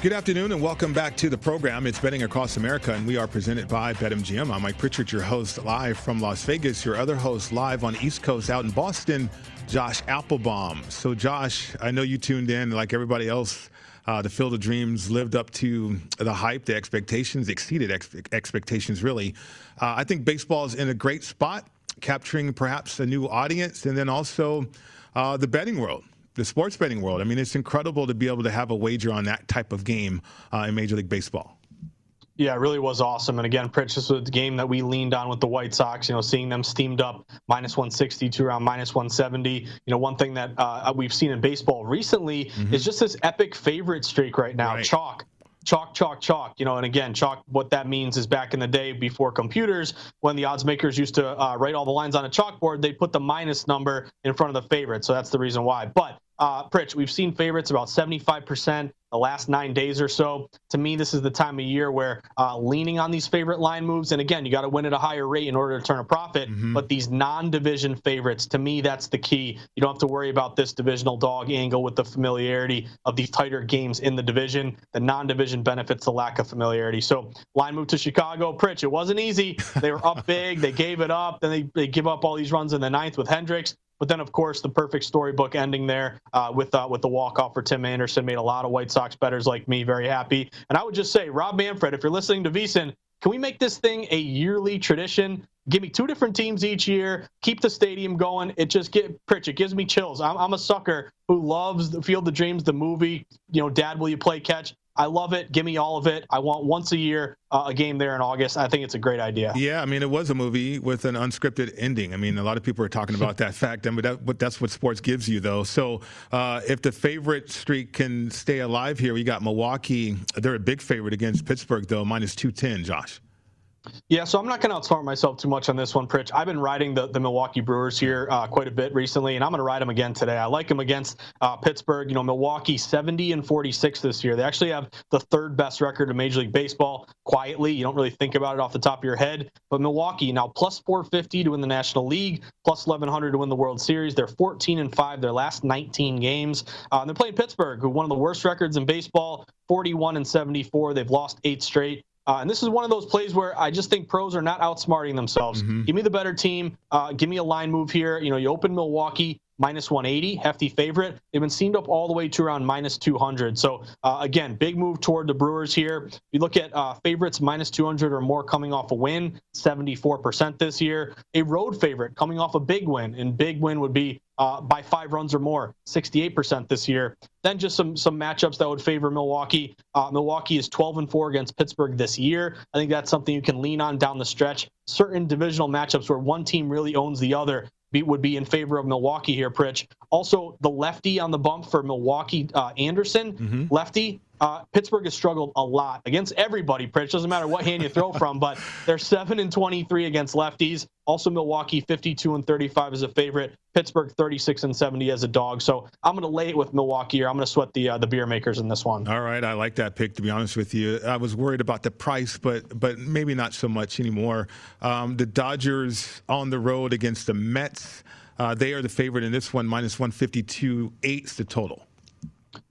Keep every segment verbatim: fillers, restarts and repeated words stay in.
Good afternoon and welcome back to the program. It's Betting Across America, and we are presented by BetMGM. I'm Mike Pritchard, your host live from Las Vegas. Your other host live on the East Coast out in Boston, Josh Applebaum. So, Josh, I know you tuned in. Like everybody else, uh, the Field of Dreams lived up to the hype, the expectations, exceeded ex- expectations, really. Uh, I think baseball is in a great spot, capturing perhaps a new audience, and then also uh, the betting world. The sports betting world. I mean, it's incredible to be able to have a wager on that type of game uh, in Major League Baseball. Yeah, it really was awesome. And again, Pritch, this was the game that we leaned on with the White Sox, you know, seeing them steamed up minus one sixty to around minus one seventy. You know, one thing that uh, we've seen in baseball recently mm-hmm. is just this epic favorite streak right now, right. Chalk. Chalk, chalk, chalk, you know, and again, chalk, what that means is back in the day before computers, when the odds makers used to uh, write all the lines on a chalkboard, they put the minus number in front of the favorite. So that's the reason why. But uh, Pritch, we've seen favorites about seventy-five percent the last nine days or so. To me, this is the time of year where uh, leaning on these favorite line moves. And again, you got to win at a higher rate in order to turn a profit. Mm-hmm. But these non-division favorites, to me, that's the key. You don't have to worry about this divisional dog angle with the familiarity of these tighter games in the division. The non-division benefits the lack of familiarity. So line move to Chicago. Pritch, it wasn't easy. They were up big. They gave it up. Then they, they give up all these runs in the ninth with Hendricks. But then, of course, the perfect storybook ending there uh, with uh, with the walk-off for Tim Anderson made a lot of White Sox bettors like me very happy. And I would just say, Rob Manfred, if you're listening to VSiN, can we make this thing a yearly tradition? Give me two different teams each year. Keep the stadium going. It just get Pritch. It gives me chills. I'm I'm a sucker who loves the Field of Dreams, the movie. You know, Dad, will you play catch? I love it. Give me all of it. I want once a year uh, a game there in August. I think it's a great idea. Yeah, I mean, it was a movie with an unscripted ending. I mean, a lot of people are talking about that fact. I mean, that, that's what sports gives you, though. So uh, if the favorite streak can stay alive here, we got Milwaukee. They're a big favorite against Pittsburgh, though, minus two ten, Josh. Yeah, so I'm not going to outsmart myself too much on this one, Pritch. I've been riding the, the Milwaukee Brewers here uh, quite a bit recently, and I'm going to ride them again today. I like them against uh, Pittsburgh. You know, Milwaukee seventy and forty-six this year. They actually have the third best record in Major League Baseball quietly. You don't really think about it off the top of your head. But Milwaukee now plus four fifty to win the National League, plus eleven hundred to win the World Series. They're fourteen and five their last nineteen games. Uh, and they're playing Pittsburgh, who one of the worst records in baseball, forty-one and seventy-four. They've lost eight straight. Uh, and this is one of those plays where I just think pros are not outsmarting themselves. Mm-hmm. Give me the better team. Uh, give me a line move here. You know, you open Milwaukee minus one eighty, hefty favorite. They've been seamed up all the way to around minus two hundred. So uh, again, big move toward the Brewers here. You look at uh, favorites minus two hundred or more coming off a win, seventy-four percent this year. A road favorite coming off a big win, and big win would be uh, by five runs or more, sixty-eight percent this year. Then just some some matchups that would favor Milwaukee. Uh, Milwaukee is twelve and four against Pittsburgh this year. I think that's something you can lean on down the stretch. Certain divisional matchups where one team really owns the other Be, would be in favor of Milwaukee here, Pritch. Also, the lefty on the bump for Milwaukee, uh, Anderson, mm-hmm. lefty. Uh, Pittsburgh has struggled a lot against everybody, Pritch. Doesn't matter what hand you throw from, but they're seven and twenty-three against lefties. Also, Milwaukee fifty-two and thirty-five as a favorite. Pittsburgh thirty-six and seventy as a dog. So I'm going to lay it with Milwaukee, or I'm going to sweat the uh, the beer makers in this one. All right, I like that pick. To be honest with you, I was worried about the price, but but maybe not so much anymore. Um, the Dodgers on the road against the Mets. Uh, they are the favorite in this one. minus one fifty-two, eight's the total.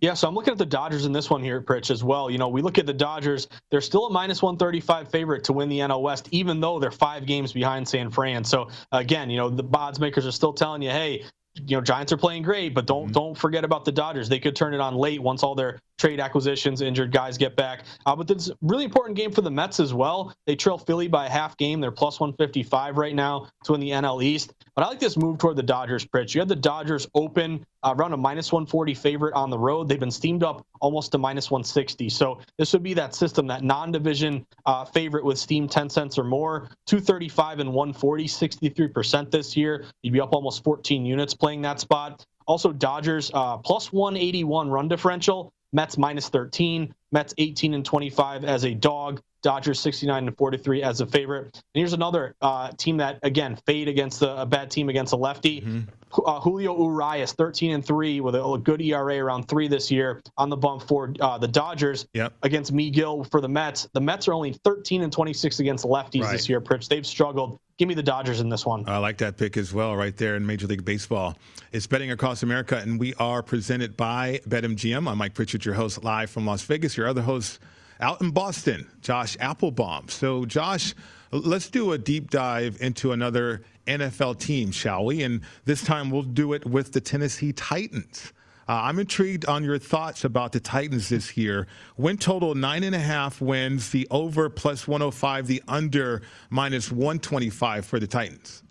Yeah, so I'm looking at the Dodgers in this one here, Pritch, as well. You know, we look at the Dodgers. They're still a minus one thirty-five favorite to win the N L West, even though they're five games behind San Fran. So, again, you know, the odds makers are still telling you, hey, you know, Giants are playing great, but don't mm-hmm. don't forget about the Dodgers. They could turn it on late once all their trade acquisitions, injured guys get back. Uh, but this is a really important game for the Mets as well. They trail Philly by a half game. They're plus one fifty-five right now to win the N L East. But I like this move toward the Dodgers, Pritch. You had the Dodgers open uh, around a minus one forty favorite on the road. They've been steamed up almost to minus one sixty. So this would be that system, that non-division uh, favorite with steam ten cents or more, two thirty-five and one forty, sixty-three percent this year. You'd be up almost fourteen units playing that spot. Also, Dodgers uh, plus one eighty-one run differential. Mets minus thirteen, Mets eighteen and twenty-five as a dog, Dodgers sixty-nine and forty-three as a favorite. And here's another uh, team that, again, fade against a, a bad team against a lefty. Mm-hmm. Uh, Julio Urias, thirteen and three with a, a good E R A around three this year on the bump for uh, the Dodgers. Yep. Against McGill for the Mets. The Mets are only thirteen and twenty-six against lefties right. this year, Pritch. They've struggled. Give me the Dodgers in this one. I like that pick as well right there in Major League Baseball. It's Betting Across America, and we are presented by BetMGM. I'm Mike Pritchard, your host, live from Las Vegas. Your other host out in Boston, Josh Applebaum. So, Josh, let's do a deep dive into another N F L team, shall we? And this time we'll do it with the Tennessee Titans. Uh, I'm intrigued on your thoughts about the Titans this year. Win total, nine and a half wins, the over plus one oh five, the under minus one twenty-five for the Titans.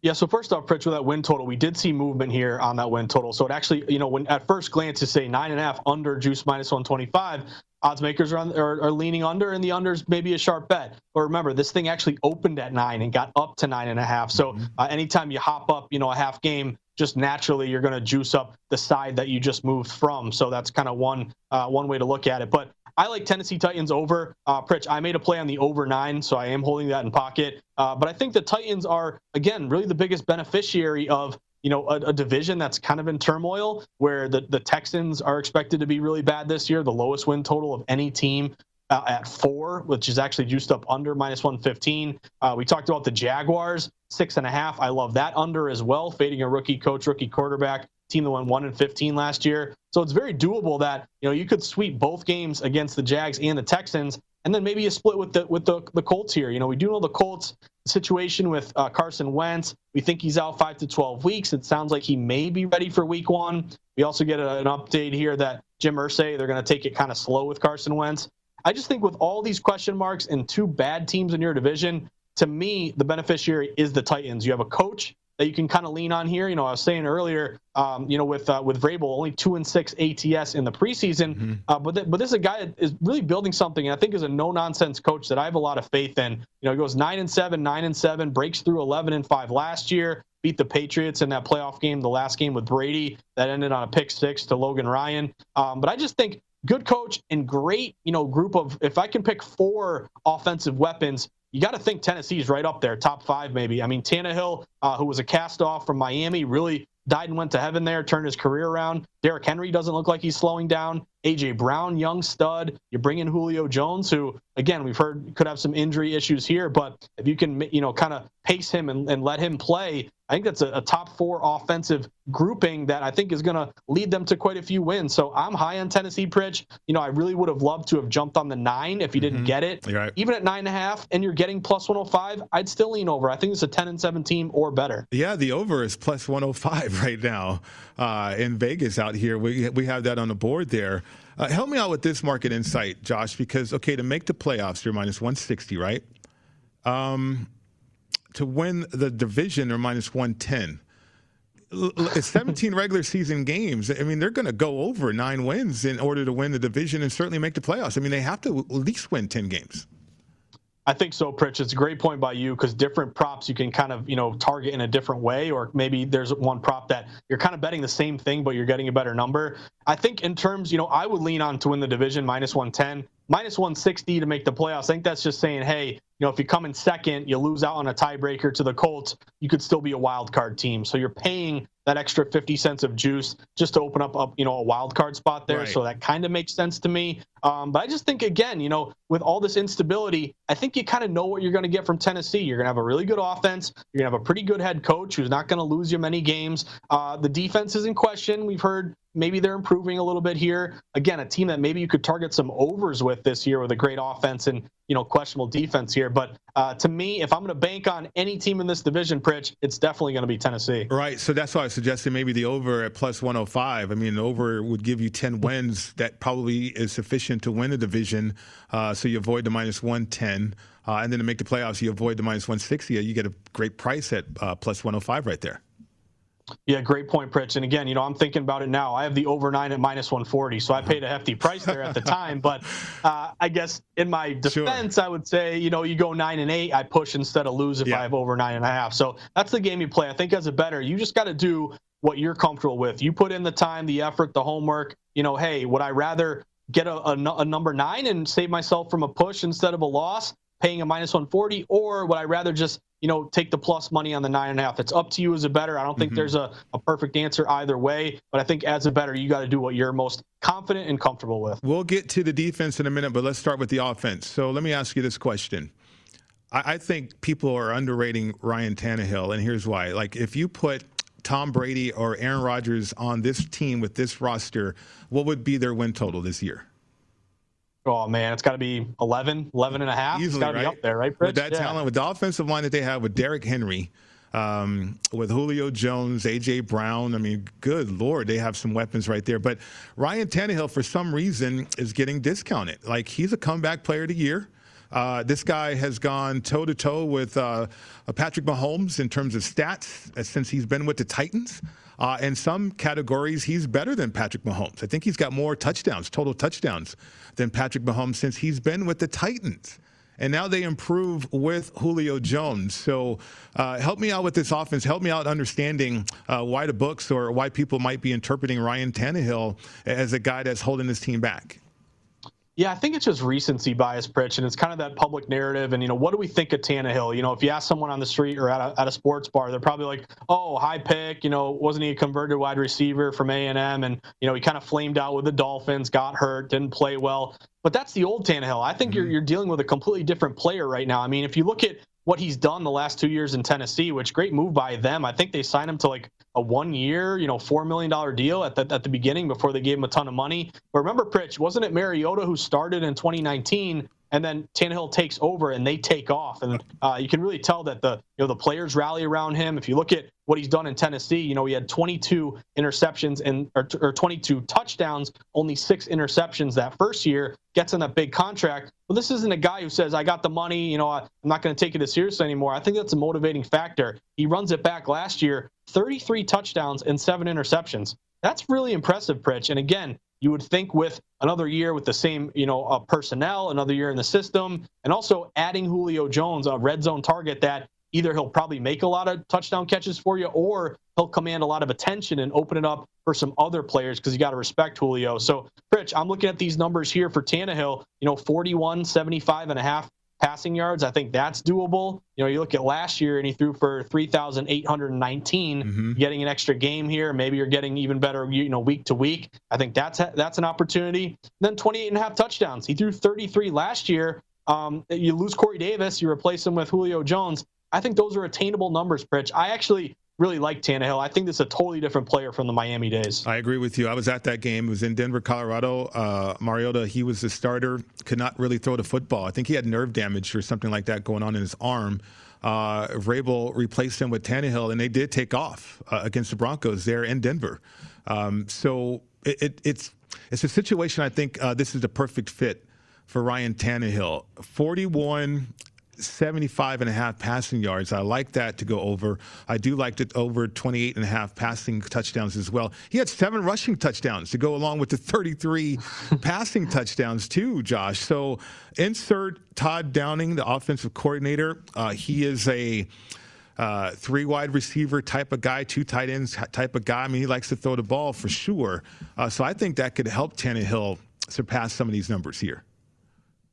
Yeah, so first off, Pritch, with that win total, we did see movement here on that win total. So it actually, you know, when at first glance you say nine and a half under juice minus one twenty-five, odds makers are, on, are, are leaning under, and the under's maybe a sharp bet. But remember, this thing actually opened at nine and got up to nine and a half. So uh, anytime you hop up, you know, a half game, just naturally you're going to juice up the side that you just moved from. So that's kind of one uh, one way to look at it. But I like Tennessee Titans over. Uh, Pritch, I made a play on the over nine, so I am holding that in pocket. Uh, but I think the Titans are, again, really the biggest beneficiary of, you know, a, a division that's kind of in turmoil, where the, the Texans are expected to be really bad this year, the lowest win total of any team. Uh, at four, which is actually juiced up under minus one fifteen. Uh, we talked about the Jaguars, six and a half. I love that under as well, fading a rookie coach, rookie quarterback, team that went one and fifteen last year. So it's very doable that, you know, you could sweep both games against the Jags and the Texans, and then maybe you split with the with the, the Colts here. You know, we do know the Colts situation with uh, Carson Wentz. We think he's out five to twelve weeks. It sounds like he may be ready for week one. We also get a, an update here that Jim Irsay, they're going to take it kind of slow with Carson Wentz. I just think with all these question marks and two bad teams in your division, to me, the beneficiary is the Titans. You have a coach that you can kind of lean on here. You know, I was saying earlier, um, you know, with uh, with Vrabel, only two and six A T S in the preseason. Mm-hmm. Uh, but th- but this is a guy that is really building something, and I think is a no-nonsense coach that I have a lot of faith in. You know, he goes nine and seven, nine and seven, breaks through eleven and five last year. Beat the Patriots in that playoff game, the last game with Brady, that ended on a pick six to Logan Ryan. Um, but I just think. Good coach and great, you know, group of, if I can pick four offensive weapons, you got to think Tennessee's right up there, top five maybe. I mean, Tannehill, uh, who was a cast-off from Miami, really died and went to heaven there, turned his career around. Derrick Henry doesn't look like he's slowing down. A J. Brown, young stud. You bring in Julio Jones, who, again, we've heard could have some injury issues here, but if you can, you know, kind of pace him and, and let him play, I think that's a, a top four offensive grouping that I think is going to lead them to quite a few wins. So I'm high on Tennessee, Pritch. You know, I really would have loved to have jumped on the nine if you mm-hmm. didn't get it. Right. Even at nine and a half and you're getting plus one oh five, I'd still lean over. I think it's a ten and seven team or better. Yeah, the over is plus one oh five right now uh, in Vegas out here. We, we have that on the board there. Uh, help me out with this market insight, Josh, because, okay, to make the playoffs, you're minus one sixty, right? Um, to win the division, they're minus one ten. It's seventeen regular season games. I mean, they're going to go over nine wins in order to win the division and certainly make the playoffs. I mean, they have to at least win ten games. I think so, Pritch. It's a great point by you because different props you can kind of, you know, target in a different way, or maybe there's one prop that you're kind of betting the same thing, but you're getting a better number. I think in terms, you know, I would lean on to win the division minus one ten, minus one sixty to make the playoffs. I think that's just saying, hey, you know, if you come in second, you lose out on a tiebreaker to the Colts, you could still be a wild card team. So you're paying that extra fifty cents of juice just to open up, up you know, a wild card spot there. Right. So that kind of makes sense to me. Um, but I just think, again, you know, with all this instability, I think you kind of know what you're going to get from Tennessee. You're going to have a really good offense. You're going to have a pretty good head coach who's not going to lose you many games. Uh, the defense is in question. We've heard maybe they're improving a little bit here. Again, a team that maybe you could target some overs with this year with a great offense and, you know, questionable defense here. But uh, to me, if I'm going to bank on any team in this division, Pritch, it's definitely going to be Tennessee. Right. So that's why I suggested maybe the over at plus one oh five. I mean, the over would give you ten wins. That probably is sufficient to win the division. Uh, so you avoid the minus one ten. Uh, and then to make the playoffs, you avoid the minus one sixty. You get a great price at uh, plus one oh five right there. Yeah, great point, Pritch. And again, you know, I'm thinking about it now. I have the over nine at minus one forty, so I paid a hefty price there at the time. But uh, I guess in my defense, sure. I would say, you know, you go nine and eight, I push instead of lose if yeah. I have over nine and a half. So that's the game you play. I think as a better, you just got to do what you're comfortable with. You put in the time, the effort, the homework. You know, hey, would I rather get a, a, a number nine and save myself from a push instead of a loss, paying a minus one forty, or would I rather just, you know, take the plus money on the nine and a half? It's up to you as a bettor. I don't think mm-hmm. there's a, a perfect answer either way, but I think as a bettor, you got to do what you're most confident and comfortable with. We'll get to the defense in a minute, but let's start with the offense. So let me ask you this question. I, I think people are underrating Ryan Tannehill, and here's why. Like, if you put Tom Brady or Aaron Rodgers on this team with this roster, what would be their win total this year? Oh, man, it's got to be eleven, eleven and a half. Easily, it's got to right? be up there, right, Pritch? With that yeah. talent, with the offensive line that they have, with Derrick Henry, um, with Julio Jones, A J. Brown. I mean, good Lord, they have some weapons right there. But Ryan Tannehill, for some reason, is getting discounted. Like, he's a comeback player of the year. Uh, this guy has gone toe-to-toe with uh, Patrick Mahomes in terms of stats uh, since he's been with the Titans. Uh, in some categories, he's better than Patrick Mahomes. I think he's got more touchdowns, total touchdowns, than Patrick Mahomes since he's been with the Titans. And now they improve with Julio Jones. So uh, help me out with this offense. Help me out understanding uh, why the books or why people might be interpreting Ryan Tannehill as a guy that's holding this team back. Yeah, I think it's just recency bias, Pritch, and it's kind of that public narrative. And, you know, what do we think of Tannehill? You know, if you ask someone on the street or at a, at a sports bar, they're probably like, oh, high pick, you know, wasn't he a converted wide receiver from A and M? And, you know, he kind of flamed out with the Dolphins, got hurt, didn't play well. But that's the old Tannehill. I think mm-hmm. you're you're dealing with a completely different player right now. I mean, if you look at what he's done the last two years in Tennessee, which great move by them. I think they signed him to like a one-year, you know, four million dollars deal at the, at the beginning before they gave him a ton of money. But remember, Pritch, wasn't it Mariota who started in twenty nineteen, and then Tannehill takes over and they take off? And uh, you can really tell that the you know the players rally around him. If you look at what he's done in Tennessee, you know, he had twenty-two interceptions and or, or twenty-two touchdowns, only six interceptions that first year, gets in that big contract. Well, this isn't a guy who says, I got the money, you know, I'm not going to take it as seriously anymore. I think that's a motivating factor. He runs it back last year, thirty-three touchdowns and seven interceptions. That's really impressive, Pritch. And again, you would think with another year with the same, you know, uh, personnel, another year in the system, and also adding Julio Jones, a red zone target that either he'll probably make a lot of touchdown catches for you, or he'll command a lot of attention and open it up for some other players because you got to respect Julio. So, Pritch, I'm looking at these numbers here for Tannehill, you know, forty-one, seventy-five and a half passing yards. I think that's doable. You know, you look at last year and he threw for three thousand eight hundred nineteen, mm-hmm. getting an extra game here. Maybe you're getting even better, you know, week to week. I think that's that's an opportunity. And then twenty-eight and a half touchdowns. He threw thirty-three last year. Um, you lose Corey Davis, you replace him with Julio Jones. I think those are attainable numbers, Pritch. I actually really like Tannehill. I think this is a totally different player from the Miami days. I agree with you. I was at that game. It was in Denver, Colorado. Uh, Mariota, he was the starter, could not really throw the football. I think he had nerve damage or something like that going on in his arm. Uh, Vrabel replaced him with Tannehill, and they did take off uh, against the Broncos there in Denver. Um, so it, it, it's, it's a situation I think uh, this is the perfect fit for Ryan Tannehill. forty-one seventy-five and a half passing yards. I like that to go over. I do like that over twenty-eight and a half passing touchdowns as well. He had seven rushing touchdowns to go along with the thirty-three passing touchdowns too, Josh. So insert Todd Downing, the offensive coordinator. Uh, he is a uh, three wide receiver type of guy, two tight ends type of guy. I mean, he likes to throw the ball for sure. Uh, so I think that could help Tannehill surpass some of these numbers here.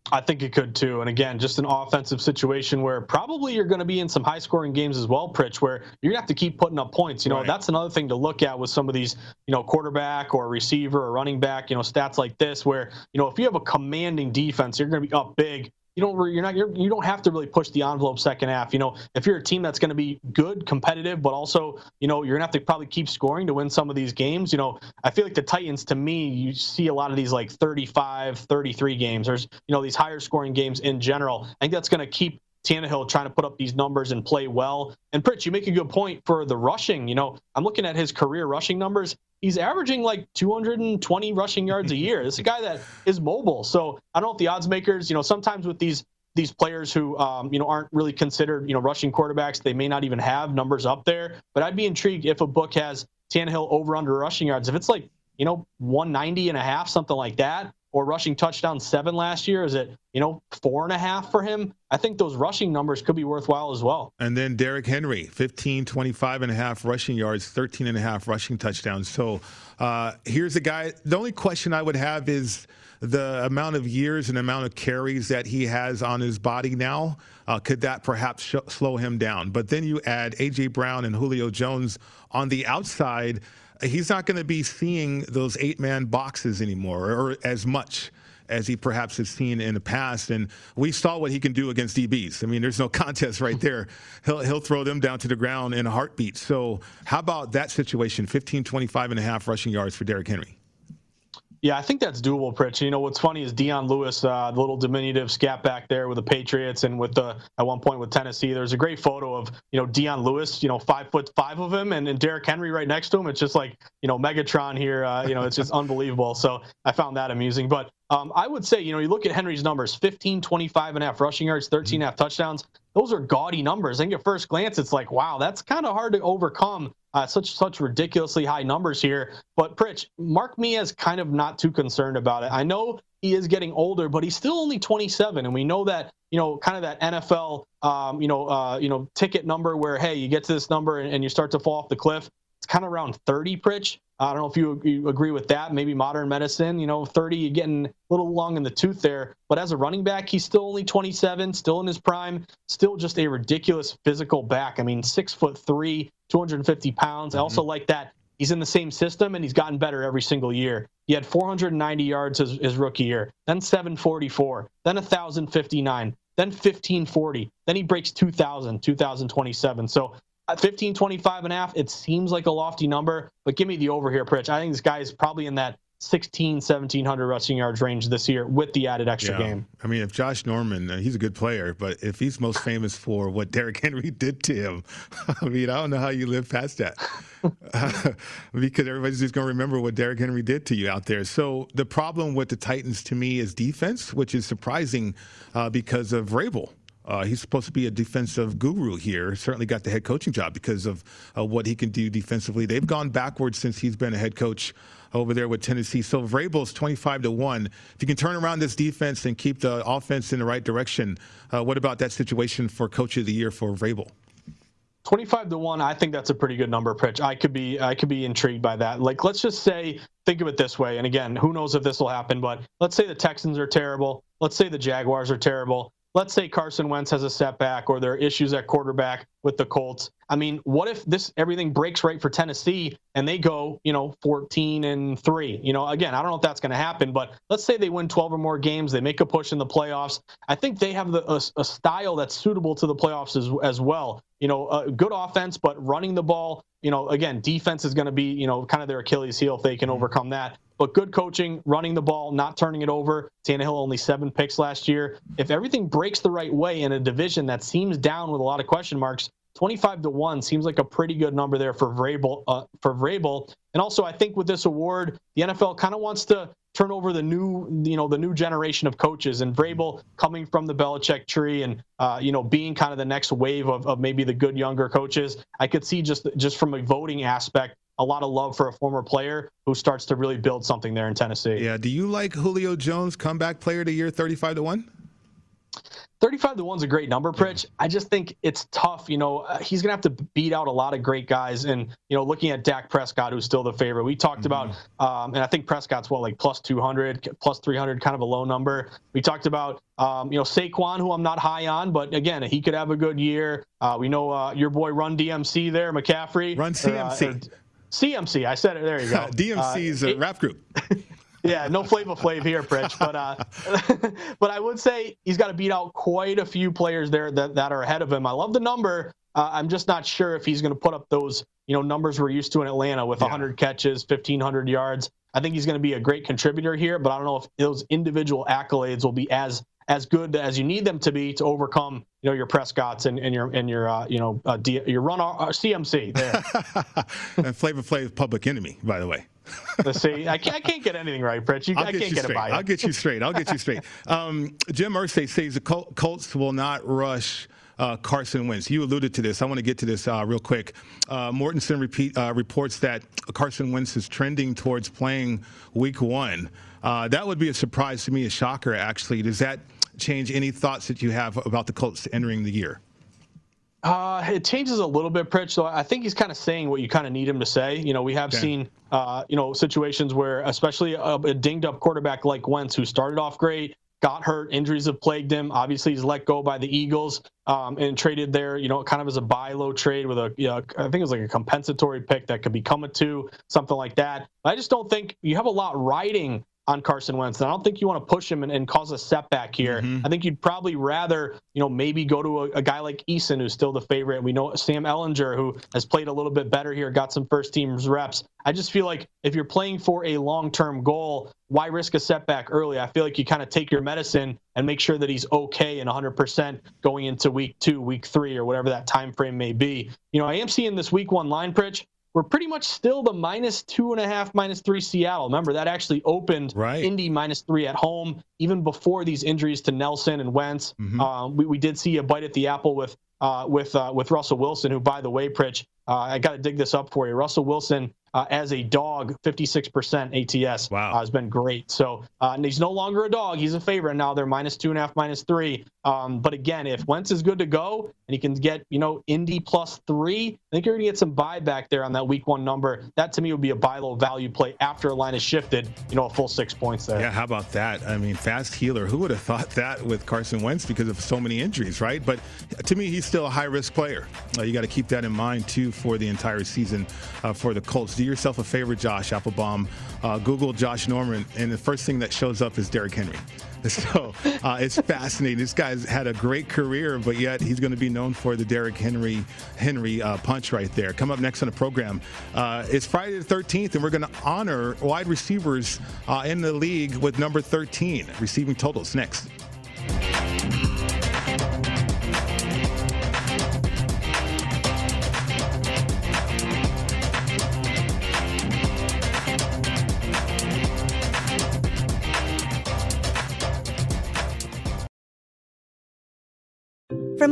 I think it could too. And again, just an offensive situation where probably you're going to be in some high scoring games as well, Pritch, where you're going to have to keep putting up points. You know, right. That's another thing to look at with some of these, you know, quarterback or receiver or running back, you know, stats like this, where, you know, if you have a commanding defense, you're going to be up big. You don't, you're not, you're, you don't have to really push the envelope second half. You know, if you're a team that's going to be good, competitive, but also, you know, you're going to have to probably keep scoring to win some of these games. You know, I feel like the Titans, to me, you see a lot of these like thirty-five, thirty-three games. There's, you know, these higher scoring games in general. I think that's going to keep Tannehill trying to put up these numbers and play well. And Pritch, you make a good point for the rushing. You know, I'm looking at his career rushing numbers. He's averaging like two hundred twenty rushing yards a year. This is a guy that is mobile. So I don't know if the odds makers, you know, sometimes with these these players who, um, you know, aren't really considered, you know, rushing quarterbacks, they may not even have numbers up there. But I'd be intrigued if a book has Tannehill over under rushing yards. If it's like, you know, one ninety and a half, something like that, or rushing touchdown seven last year, is it, you know, four and a half for him? I think those rushing numbers could be worthwhile as well. And then Derrick Henry, fifteen, twenty-five and a half rushing yards, thirteen and a half rushing touchdowns. So uh, here's a guy. The only question I would have is the amount of years and amount of carries that he has on his body now. Uh, could that perhaps sh- slow him down? But then you add A J. Brown and Julio Jones on the outside. He's not going to be seeing those eight-man boxes anymore, or as much as he perhaps has seen in the past. And we saw what he can do against D Bs. I mean, there's no contest right there. He'll he'll throw them down to the ground in a heartbeat. So how about that situation? fifteen, twenty-five and a half rushing yards for Derrick Henry. Yeah, I think that's doable, Pritch. You know, what's funny is Deion Lewis, uh, the little diminutive scat back there with the Patriots and with the, at one point with Tennessee, there's a great photo of, you know, Deion Lewis, you know, five foot five of him and, and Derrick Henry right next to him. It's just like, you know, Megatron here, uh, you know, it's just unbelievable. So I found that amusing. But um, I would say, you know, you look at Henry's numbers, fifteen, twenty-five and a half rushing yards, thirteen and a half touchdowns. Those are gaudy numbers. I think at first glance, it's like, wow, that's kind of hard to overcome. Uh, such such ridiculously high numbers here. But, Pritch, mark me as kind of not too concerned about it. I know he is getting older, but he's still only twenty-seven, and we know that, you know, kind of that N F L, um, you know, uh, you know, ticket number where, hey, you get to this number and, and you start to fall off the cliff. It's kind of around thirty, Pritch. I don't know if you, you agree with that. Maybe modern medicine, you know, thirty, you're getting a little long in the tooth there. But as a running back, he's still only twenty-seven, still in his prime, still just a ridiculous physical back. I mean, six foot three, two hundred fifty pounds. Mm-hmm. I also like that he's in the same system and he's gotten better every single year. He had four hundred ninety yards his, his rookie year, then seven forty-four, then one thousand fifty-nine, then fifteen forty, then he breaks two thousand, two thousand twenty-seven. So at fifteen twenty-five and a half, it seems like a lofty number, but give me the over here, Pritch. I think this guy is probably in that sixteen, seventeen hundred rushing yards range this year with the added extra yeah. game. I mean, if Josh Norman, uh, he's a good player, but if he's most famous for what Derrick Henry did to him, I mean, I don't know how you live past that uh, because everybody's just going to remember what Derrick Henry did to you out there. So the problem with the Titans to me is defense, which is surprising uh, because of Vrabel. Uh, he's supposed to be a defensive guru here. Certainly got the head coaching job because of uh, what he can do defensively. They've gone backwards since he's been a head coach over there with Tennessee. So Vrabel's twenty-five to one. If you can turn around this defense and keep the offense in the right direction, uh, what about that situation for Coach of the Year for Vrabel? twenty-five to one, I think that's a pretty good number, Pritch. I could be I could be intrigued by that. Like, let's just say, think of it this way. And again, who knows if this will happen, but let's say the Texans are terrible. Let's say the Jaguars are terrible. let's say Carson Wentz has a setback or there are issues at quarterback with the Colts. I mean, what if this everything breaks right for Tennessee and they go, you know, fourteen and three? You know, again, I don't know if that's going to happen, but let's say they win twelve or more games, they make a push in the playoffs. I think they have the, a, a style that's suitable to the playoffs as, as well. You know, a good offense, but running the ball, you know, again, defense is going to be, you know, kind of their Achilles heel if they can overcome that. But good coaching, running the ball, not turning it over. Tannehill only seven picks last year. If everything breaks the right way in a division that seems down with a lot of question marks, twenty-five to one seems like a pretty good number there for Vrabel. Uh, for Vrabel, and also I think with this award, the N F L kind of wants to turn over the new, you know, the new generation of coaches. And Vrabel coming from the Belichick tree, and uh, you know, being kind of the next wave of, of maybe the good younger coaches. I could see just just from a voting aspect, a lot of love for a former player who starts to really build something there in Tennessee. Yeah. Do you like Julio Jones comeback player of the year, thirty-five to one? thirty-five to one is a great number, Pritch. I just think it's tough. You know, uh, he's going to have to beat out a lot of great guys. And, you know, looking at Dak Prescott, who's still the favorite, we talked mm-hmm. about, um, and I think Prescott's, what, like plus two hundred, plus three hundred, kind of a low number. We talked about, um, you know, Saquon, who I'm not high on, but again, he could have a good year. Uh, we know uh, your boy Run D M C there, McCaffrey. Run C M C. Or, uh, C M C, I said it. There you go. D M C's uh, a it, rap group. Yeah, no Flavor Flav here, Pritch. But uh, but I would say he's got to beat out quite a few players there that, that are ahead of him. I love the number. Uh, I'm just not sure if he's going to put up those, you know, numbers we're used to in Atlanta with yeah. one hundred catches, fifteen hundred yards. I think he's going to be a great contributor here, but I don't know if those individual accolades will be as as good as you need them to be to overcome, you know, your Prescotts and, and your and your uh, you know uh, D, your run uh, C M C there. And Flavor Flav, Public Enemy, by the way. Let's see. I can't, I can't get anything right, Pritch. You, I can't get it by. I'll get you straight. I'll get you straight. Um, Jim Irsay says the Col- Colts will not rush Uh, Carson Wentz. You alluded to this. I want to get to this uh, real quick. Uh, Mortensen repeat, uh, reports that Carson Wentz is trending towards playing week one. Uh, that would be a surprise to me, a shocker, actually. Does that change any thoughts that you have about the Colts entering the year? Uh, it changes a little bit, Pritch. So I think he's kind of saying what you kind of need him to say. You know, we have okay. seen, uh, you know, situations where especially a, a dinged up quarterback like Wentz, who started off great, got hurt, injuries have plagued him. Obviously, he's let go by the Eagles um, and traded there, you know, kind of as a buy low trade with a, you know, I think it was like a compensatory pick that could become a two, something like that. But I just don't think you have a lot riding on Carson Wentz, and I don't think you want to push him and, and cause a setback here. Mm-hmm. I think you'd probably rather, you know, maybe go to a, a guy like Eason, who's still the favorite. We know Sam Ehlinger, who has played a little bit better here, got some first team reps. I just feel like if you're playing for a long-term goal, why risk a setback early? I feel like you kind of take your medicine and make sure that he's okay and one hundred percent going into week two, week three, or whatever that time frame may be. You know, I am seeing this week one line, Pritch. We're pretty much still the minus two and a half, minus three Seattle. Remember, that actually opened right. Indy minus three at home, even before these injuries to Nelson and Wentz. Mm-hmm. Uh, we, we did see a bite at the apple with uh, with uh, with Russell Wilson, who, by the way, Pritch, uh, I got to dig this up for you. Russell Wilson, uh, as a dog, fifty-six percent A T S. Wow. Uh, has been great. So uh, and he's no longer a dog. He's a favorite now. They're minus two and a half, minus three. Um, but again, if Wentz is good to go and he can get, you know, Indy plus three, I think you're going to get some buyback there on that week one number. That to me would be a buy low value play after a line is shifted, you know, a full six points there. Yeah, how about that? I mean, fast healer. Who would have thought that with Carson Wentz because of so many injuries, right? But to me, he's still a high risk player. Uh, you got to keep that in mind, too, for the entire season uh, for the Colts. Do yourself a favor, Josh Applebaum. Uh, Google Josh Norman, and the first thing that shows up is Derrick Henry. So uh, it's fascinating. This guy's had a great career, but yet he's going to be known for the Derrick Henry Henry uh, punch right there. Come up next on the program. Uh, it's Friday the thirteenth, and we're going to honor wide receivers uh, in the league with number thirteen, receiving totals. Next. From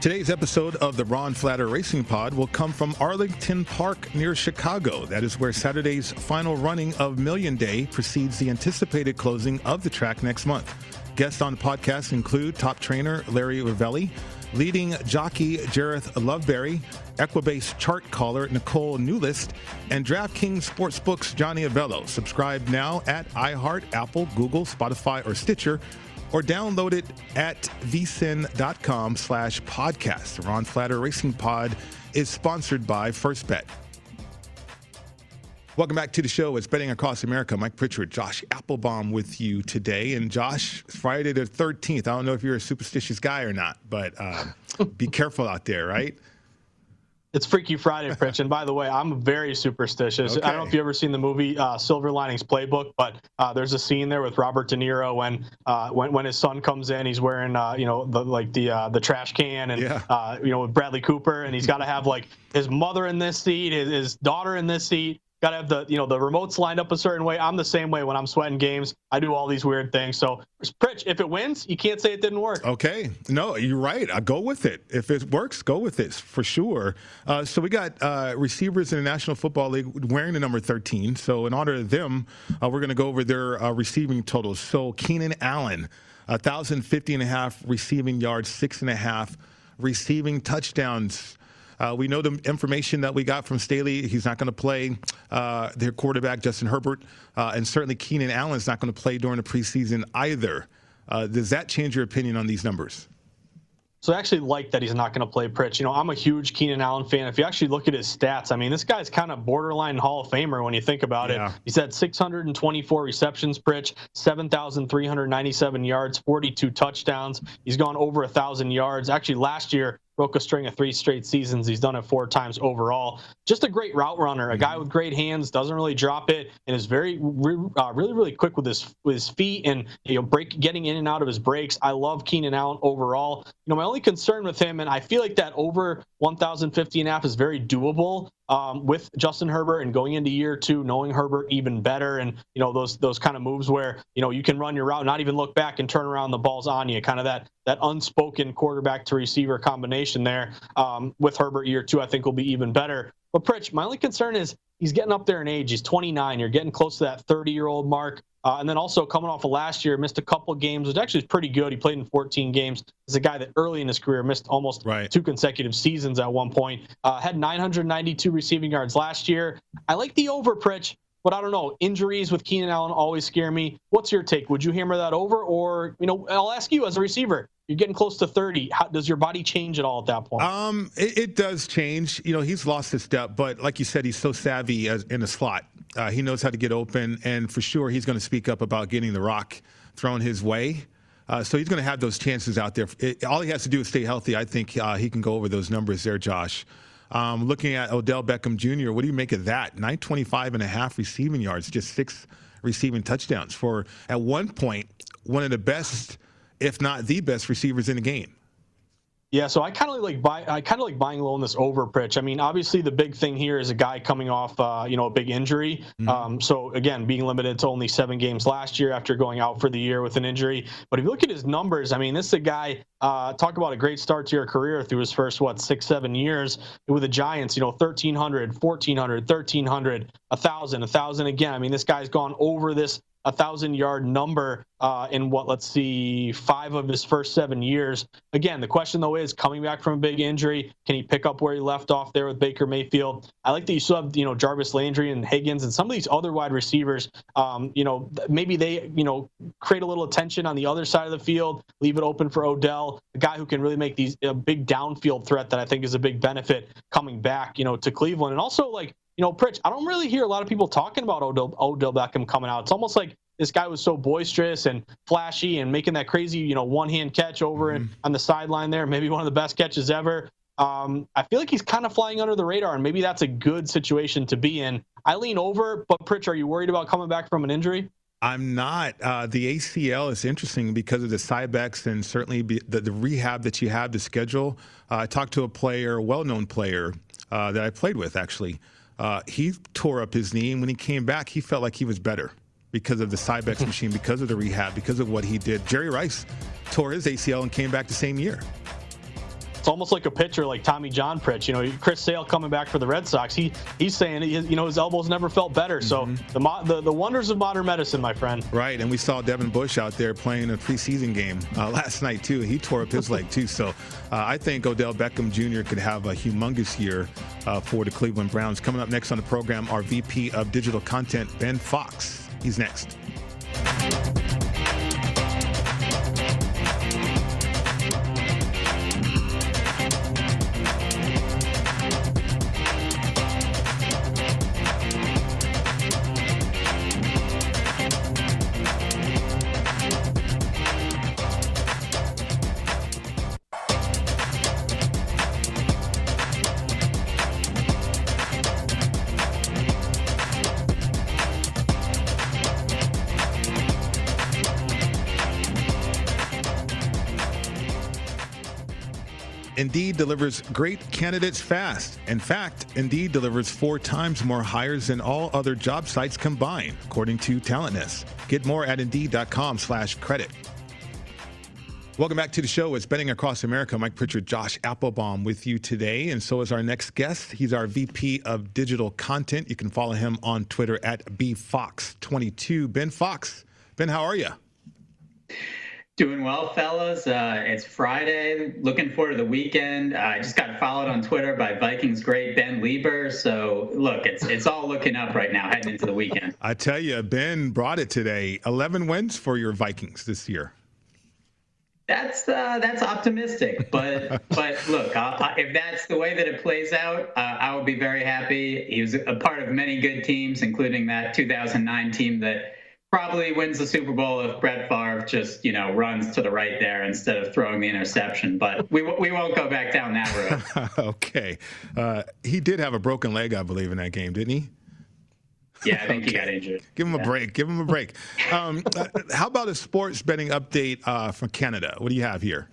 Today's episode of the Ron Flatter Racing Pod will come from Arlington Park near Chicago. That is where Saturday's final running of Million Day precedes the anticipated closing of the track next month. Guests on the podcast include top trainer Larry Ravelli, leading jockey Jareth Loveberry, Equibase chart caller Nicole Newlist, and DraftKings Sportsbook's Johnny Avello. Subscribe now at iHeart, Apple, Google, Spotify, or Stitcher, or download it at vsin.com slash podcast. The Ron Flatter Racing Pod is sponsored by First Bet. Welcome back to the show. It's Betting Across America. Mike Pritchard, Josh Applebaum with you today. And Josh, it's Friday the thirteenth. I don't know if you're a superstitious guy or not, but uh, be careful out there, right? It's Freaky Friday, Pritch. And by the way, I'm very superstitious. Okay. I don't know if you've ever seen the movie uh, Silver Linings Playbook, but uh, there's a scene there with Robert De Niro when uh, when, when his son comes in, he's wearing uh, you know the, like the uh, the trash can, and yeah. uh, you know with Bradley Cooper, and he's got to have like his mother in this seat, his, his daughter in this seat. got to have the, you know, the remotes lined up a certain way. I'm the same way when I'm sweating games. I do all these weird things. So, Pritch, if it wins, you can't say it didn't work. Okay. No, you're right. I go with it. If it works, go with it for sure. Uh, so we got uh, receivers in the National Football League wearing the number thirteen. So in honor of them, uh, we're going to go over their uh, receiving totals. So Keenan Allen, one thousand fifty and a half receiving yards, six and a half receiving touchdowns. Uh, we know the information that we got from Staley. He's not going to play uh, their quarterback, Justin Herbert, uh, and certainly Keenan Allen's not going to play during the preseason either. Uh, does that change your opinion on these numbers? So I actually like that he's not going to play, Pritch. You know, I'm a huge Keenan Allen fan. If you actually look at his stats, I mean, this guy's kind of borderline Hall of Famer when you think about yeah. it. He's had six hundred twenty-four receptions, Pritch, seven thousand three hundred ninety-seven yards, forty-two touchdowns. He's gone over one thousand yards. Actually, last year, broke a string of three straight seasons. He's done it four times overall. Just a great route runner, a guy with great hands, doesn't really drop it, and is very, uh, really, really quick with his with his feet and, you know, break getting in and out of his breaks. I love Keenan Allen overall. You know, my only concern with him, and I feel like that over one thousand fifty and a half is very doable um, with Justin Herbert and going into year two, knowing Herbert even better, and, you know, those those kind of moves where, you know, you can run your route, not even look back and turn around, the ball's on you, kind of that that unspoken quarterback to receiver combination there um, with Herbert year two, I think will be even better. But Pritch, my only concern is he's getting up there in age. He's twenty-nine. You're getting close to that thirty-year-old mark. Uh, and then also coming off of last year, missed a couple games, which actually is pretty good. He played in fourteen games. He's a guy that early in his career missed almost right. two consecutive seasons at one point. Uh, had nine hundred ninety-two receiving yards last year. I like the over, Pritch. But I don't know, injuries with Keenan Allen always scare me. What's your take? Would you hammer that over? Or, you know, I'll ask you as a receiver, you're getting close to thirty. How, does your body change at all at that point? Um, it, it does change. You know, he's lost his step, but like you said, he's so savvy as, in the slot. Uh, he knows how to get open, and for sure he's going to speak up about getting the rock thrown his way. Uh, so he's going to have those chances out there. It, all he has to do is stay healthy. I think uh, he can go over those numbers there, Josh. Um, looking at Odell Beckham Junior, what do you make of that? nine twenty-five and a half receiving yards, just six receiving touchdowns for, at one point, one of the best, if not the best, receivers in the game. Yeah, so I kind of like buy. I kind of like buying low on this over, Pritch. I mean, obviously the big thing here is a guy coming off, uh, you know, a big injury. Mm-hmm. Um, so again, being limited to only seven games last year after going out for the year with an injury. But if you look at his numbers, I mean, this is a guy. Uh, talk about a great start to your career through his first what six, seven years with the Giants. You know, thirteen hundred, fourteen hundred, thirteen hundred, a thousand, a thousand again. I mean, this guy's gone over this a thousand yard number uh, in what, let's see, five of his first seven years. Again, the question though is coming back from a big injury, can he pick up where he left off there with Baker Mayfield? I like that you still have, you know, Jarvis Landry and Higgins and some of these other wide receivers. Um, you know, maybe they, you know, create a little attention on the other side of the field, leave it open for Odell, a guy who can really make these a big downfield threat that I think is a big benefit coming back, you know, to Cleveland. And also like, you know, Pritch, I don't really hear a lot of people talking about Odell, Odell Beckham coming out. It's almost like this guy was so boisterous and flashy and making that crazy, you know, one-hand catch over mm-hmm. and on the sideline there, maybe one of the best catches ever. Um, I feel like he's kind of flying under the radar, and maybe that's a good situation to be in. I lean over, but Pritch, are you worried about coming back from an injury? I'm not. Uh, the A C L is interesting because of the side-backs and certainly be, the, the rehab that you have to schedule. Uh, I talked to a player, a well-known player uh, that I played with, actually. Uh, he tore up his knee, and when he came back, he felt like he was better because of the Cybex machine, because of the rehab, because of what he did. Jerry Rice tore his A C L and came back the same year. It's almost like a pitcher like Tommy John, Pritch. You know, Chris Sale coming back for the Red Sox. He he's saying, you know, his elbows never felt better. Mm-hmm. So the, mo- the the wonders of modern medicine, my friend. Right, and we saw Devin Bush out there playing a preseason game uh, last night too. He tore up his leg too. So uh, I think Odell Beckham Junior could have a humongous year uh, for the Cleveland Browns. Coming up next on the program, our V P of Digital Content, Ben Fox. He's next. Indeed delivers great candidates fast. In fact, Indeed delivers four times more hires than all other job sites combined, according to TalentNest. Get more at Indeed.com slash credit. Welcome back to the show. It's Betting Across America. Mike Pritchard, Josh Applebaum with you today. And so is our next guest. He's our V P of Digital Content. You can follow him on Twitter at B Fox twenty-two. Ben Fox. Ben, how are you? Doing well, fellas. Uh, it's Friday. Looking forward to the weekend. Uh, I just got followed on Twitter by Vikings great Ben Lieber. So, look, it's it's all looking up right now heading into the weekend. I tell you, Ben brought it today. eleven wins for your Vikings this year. That's uh, that's optimistic, but but look, I'll, I, if that's the way that it plays out, uh, I will be very happy. He was a part of many good teams, including that two thousand nine team that probably wins the Super Bowl if Brett Favre just you know runs to the right there instead of throwing the interception. But we we won't go back down that road. Okay, uh, he did have a broken leg, I believe, in that game, didn't he? Yeah, I think okay. He got injured. Give him yeah. a break. Give him a break. Um, uh, how about a sports betting update uh, from Canada? What do you have here?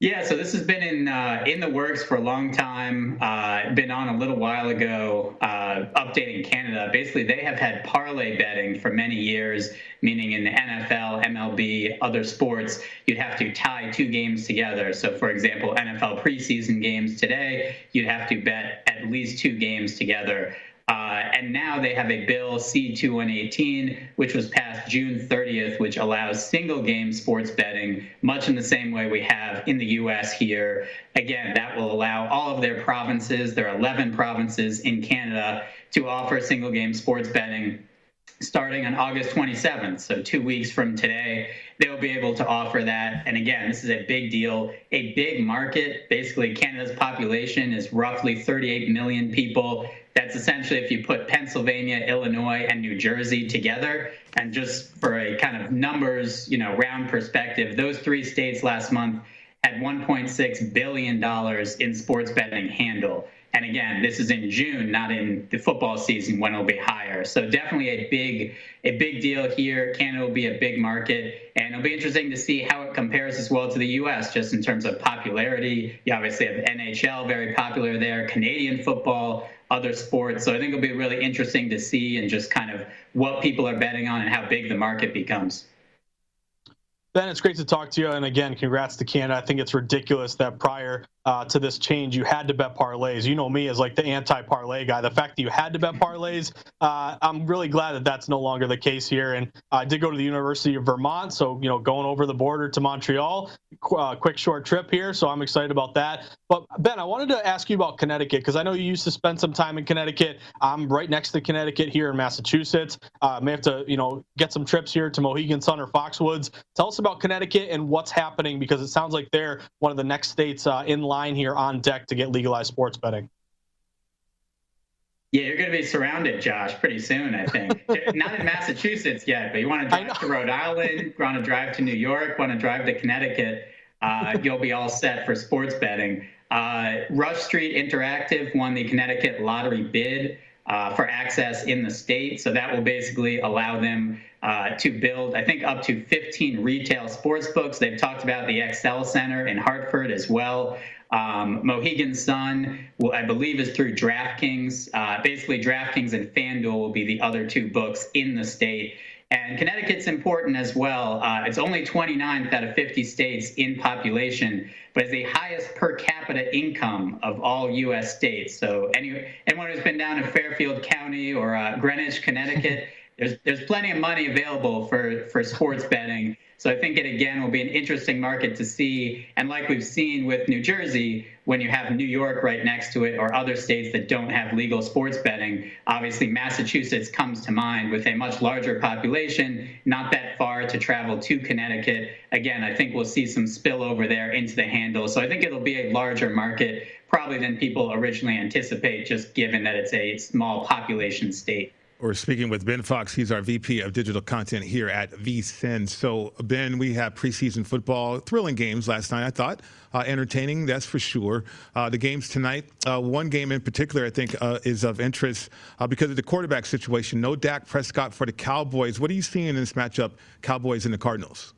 Yeah, so this has been in uh, in the works for a long time. Uh, been on a little while ago, uh, updating Canada. Basically, they have had parlay betting for many years, meaning in the N F L, M L B, other sports, you'd have to tie two games together. So, for example, N F L preseason games today, you'd have to bet at least two games together. Uh, and now they have a bill C twenty-one eighteen, which was passed June thirtieth, which allows single game sports betting, much in the same way we have in the U S here. Again, that will allow all of their provinces, there are eleven provinces in Canada, to offer single game sports betting starting on August twenty-seventh. So two weeks from today, they'll be able to offer that. And again, this is a big deal, a big market. Basically, Canada's population is roughly thirty-eight million people. That's essentially if you put Pennsylvania, Illinois, and New Jersey together. And just for a kind of numbers, you know, round perspective, those three states last month had one point six billion dollars in sports betting handle. And again, this is in June, not in the football season when it'll be higher. So definitely a big, a big deal here. Canada will be a big market, and it'll be interesting to see how it compares as well to the U S just in terms of popularity. You obviously have N H L, very popular there, Canadian football, other sports. So I think it'll be really interesting to see and just kind of what people are betting on and how big the market becomes. Ben, it's great to talk to you. And again, congrats to Canada. I think it's ridiculous that prior uh, to this change, you had to bet parlays. You know me as like the anti-parlay guy. The fact that you had to bet parlays, uh, I'm really glad that that's no longer the case here. And I did go to the University of Vermont. So, you know, going over the border to Montreal, uh, quick short trip here. So I'm excited about that. But Ben, I wanted to ask you about Connecticut, because I know you used to spend some time in Connecticut. I'm right next to Connecticut here in Massachusetts. Uh, may have to, you know, get some trips here to Mohegan Sun or Foxwoods. Tell us about about Connecticut and what's happening, because it sounds like they're one of the next states uh, in line here on deck to get legalized sports betting. Yeah, you're going to be surrounded, Josh, pretty soon, I think. Not in Massachusetts yet, but you want to drive to Rhode Island, want to drive to New York, want to drive to Connecticut. Uh, you'll be all set for sports betting. Uh, Rush Street Interactive won the Connecticut lottery bid Uh, for access in the state. So that will basically allow them uh, to build, I think, up to fifteen retail sports books. They've talked about the Excel Center in Hartford as well. Um, Mohegan Sun, well, I believe, is through DraftKings. Uh, basically, DraftKings and FanDuel will be the other two books in the state. And Connecticut's important as well. Uh, it's only twenty-ninth out of fifty states in population, but it's the highest per capita income of all U S states. So any, anyone who's been down in Fairfield County or uh, Greenwich, Connecticut, there's there's plenty of money available for, for sports betting. So I think it, again, will be an interesting market to see. And like we've seen with New Jersey, when you have New York right next to it or other states that don't have legal sports betting, obviously Massachusetts comes to mind with a much larger population, not that far to travel to Connecticut. Again, I think we'll see some spillover there into the handle. So I think it'll be a larger market probably than people originally anticipate, just given that it's a small population state. We're speaking with Ben Fox. He's our V P of Digital Content here at VSiN. So, Ben, we have preseason football, thrilling games last night, I thought. Uh, entertaining, that's for sure. Uh, the games tonight, uh, one game in particular, I think, uh, is of interest uh, because of the quarterback situation. No Dak Prescott for the Cowboys. What are you seeing in this matchup, Cowboys and the Cardinals?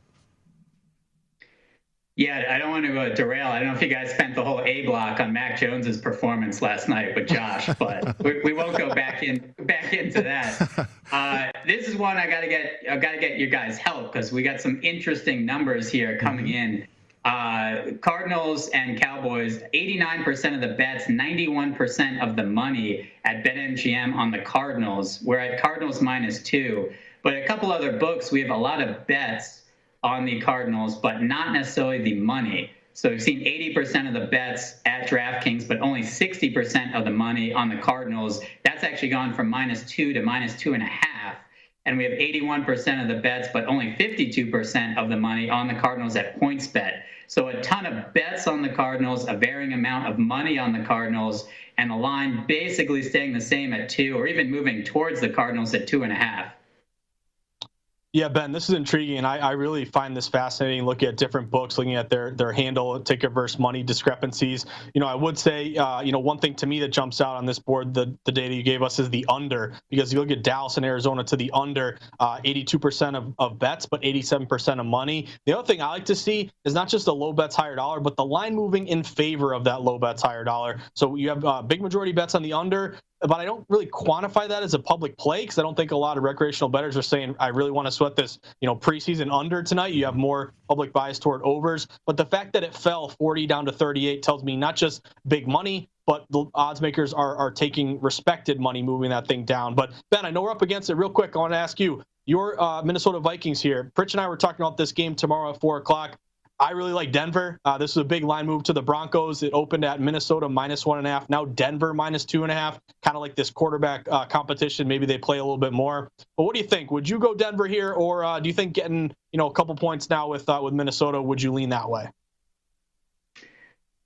Yeah, I don't want to uh, derail. I don't know if you guys spent the whole A block on Mac Jones's performance last night with Josh, but we, we won't go back in back into that. Uh, this is one I gotta get. I gotta get your guys' help because we got some interesting numbers here coming mm-hmm. in. Uh, Cardinals and Cowboys, eighty-nine percent of the bets, ninety-one percent of the money at BetMGM on the Cardinals. We're at Cardinals minus two, but a couple other books, we have a lot of bets on the Cardinals, but not necessarily the money. So we've seen eighty percent of the bets at DraftKings, but only sixty percent of the money on the Cardinals. That's actually gone from minus two to minus two and a half. And we have eighty-one percent of the bets, but only fifty-two percent of the money on the Cardinals at PointsBet. So a ton of bets on the Cardinals, a varying amount of money on the Cardinals, and the line basically staying the same at two, or even moving towards the Cardinals at two and a half. Yeah, Ben, this is intriguing. I, I really find this fascinating, looking at different books, looking at their their handle, ticket versus money discrepancies. You know, I would say, uh, you know, one thing to me that jumps out on this board, the, the data you gave us is the under, because you look at Dallas and Arizona to the under, uh, eighty-two percent of, of bets, but eighty-seven percent of money. The other thing I like to see is not just the low bets, higher dollar, but the line moving in favor of that low bets, higher dollar. So you have uh, big majority bets on the under, but I don't really quantify that as a public play because I don't think a lot of recreational bettors are saying, I really want to sweat this, you know, preseason under tonight. You have more public bias toward overs, but the fact that it fell forty down to thirty-eight tells me not just big money, but the odds makers are, are taking respected money, moving that thing down. But Ben, I know we're up against it real quick. I want to ask you, your uh, Minnesota Vikings here, Pritch and I were talking about this game tomorrow at four o'clock. I really like Denver. Uh, this is a big line move to the Broncos. It opened at Minnesota minus one and a half. Now Denver minus two and a half. Kind of like this quarterback uh, competition. Maybe they play a little bit more. But what do you think? Would you go Denver here, or uh, do you think getting you know a couple points now with uh, with Minnesota, would you lean that way?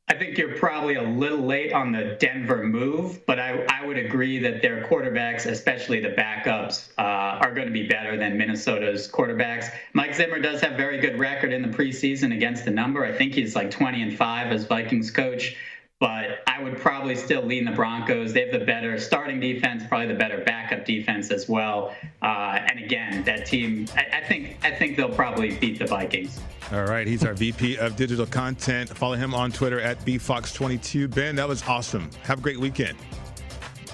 I think you're probably a little late on the Denver move, but I, I would agree that their quarterbacks, especially the backups, uh, are going to be better than Minnesota's quarterbacks. Mike Zimmer does have a very good record in the preseason against the number. I think he's like twenty and five as Vikings coach, but I would probably still lean the Broncos. They have the better starting defense, probably the better backup defense as well. Uh, and again, that team, I, I think, I think they'll probably beat the Vikings. All right, he's our V P of Digital Content. Follow him on Twitter at B Fox twenty-two. Ben, that was awesome. Have a great weekend.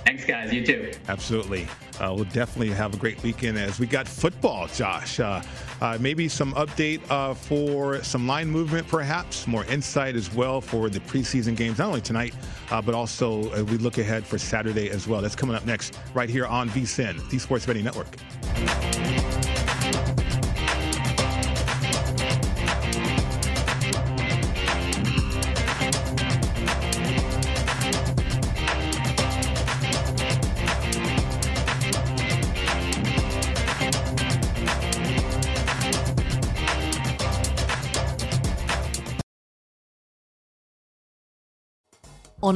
Thanks, guys. You too. Absolutely. Uh, we'll definitely have a great weekend as we got football, Josh. Uh, uh, maybe some update uh, for some line movement, perhaps. More insight as well for the preseason games, not only tonight, uh, but also uh, we look ahead for Saturday as well. That's coming up next right here on VSiN, the Sports Betting Network. On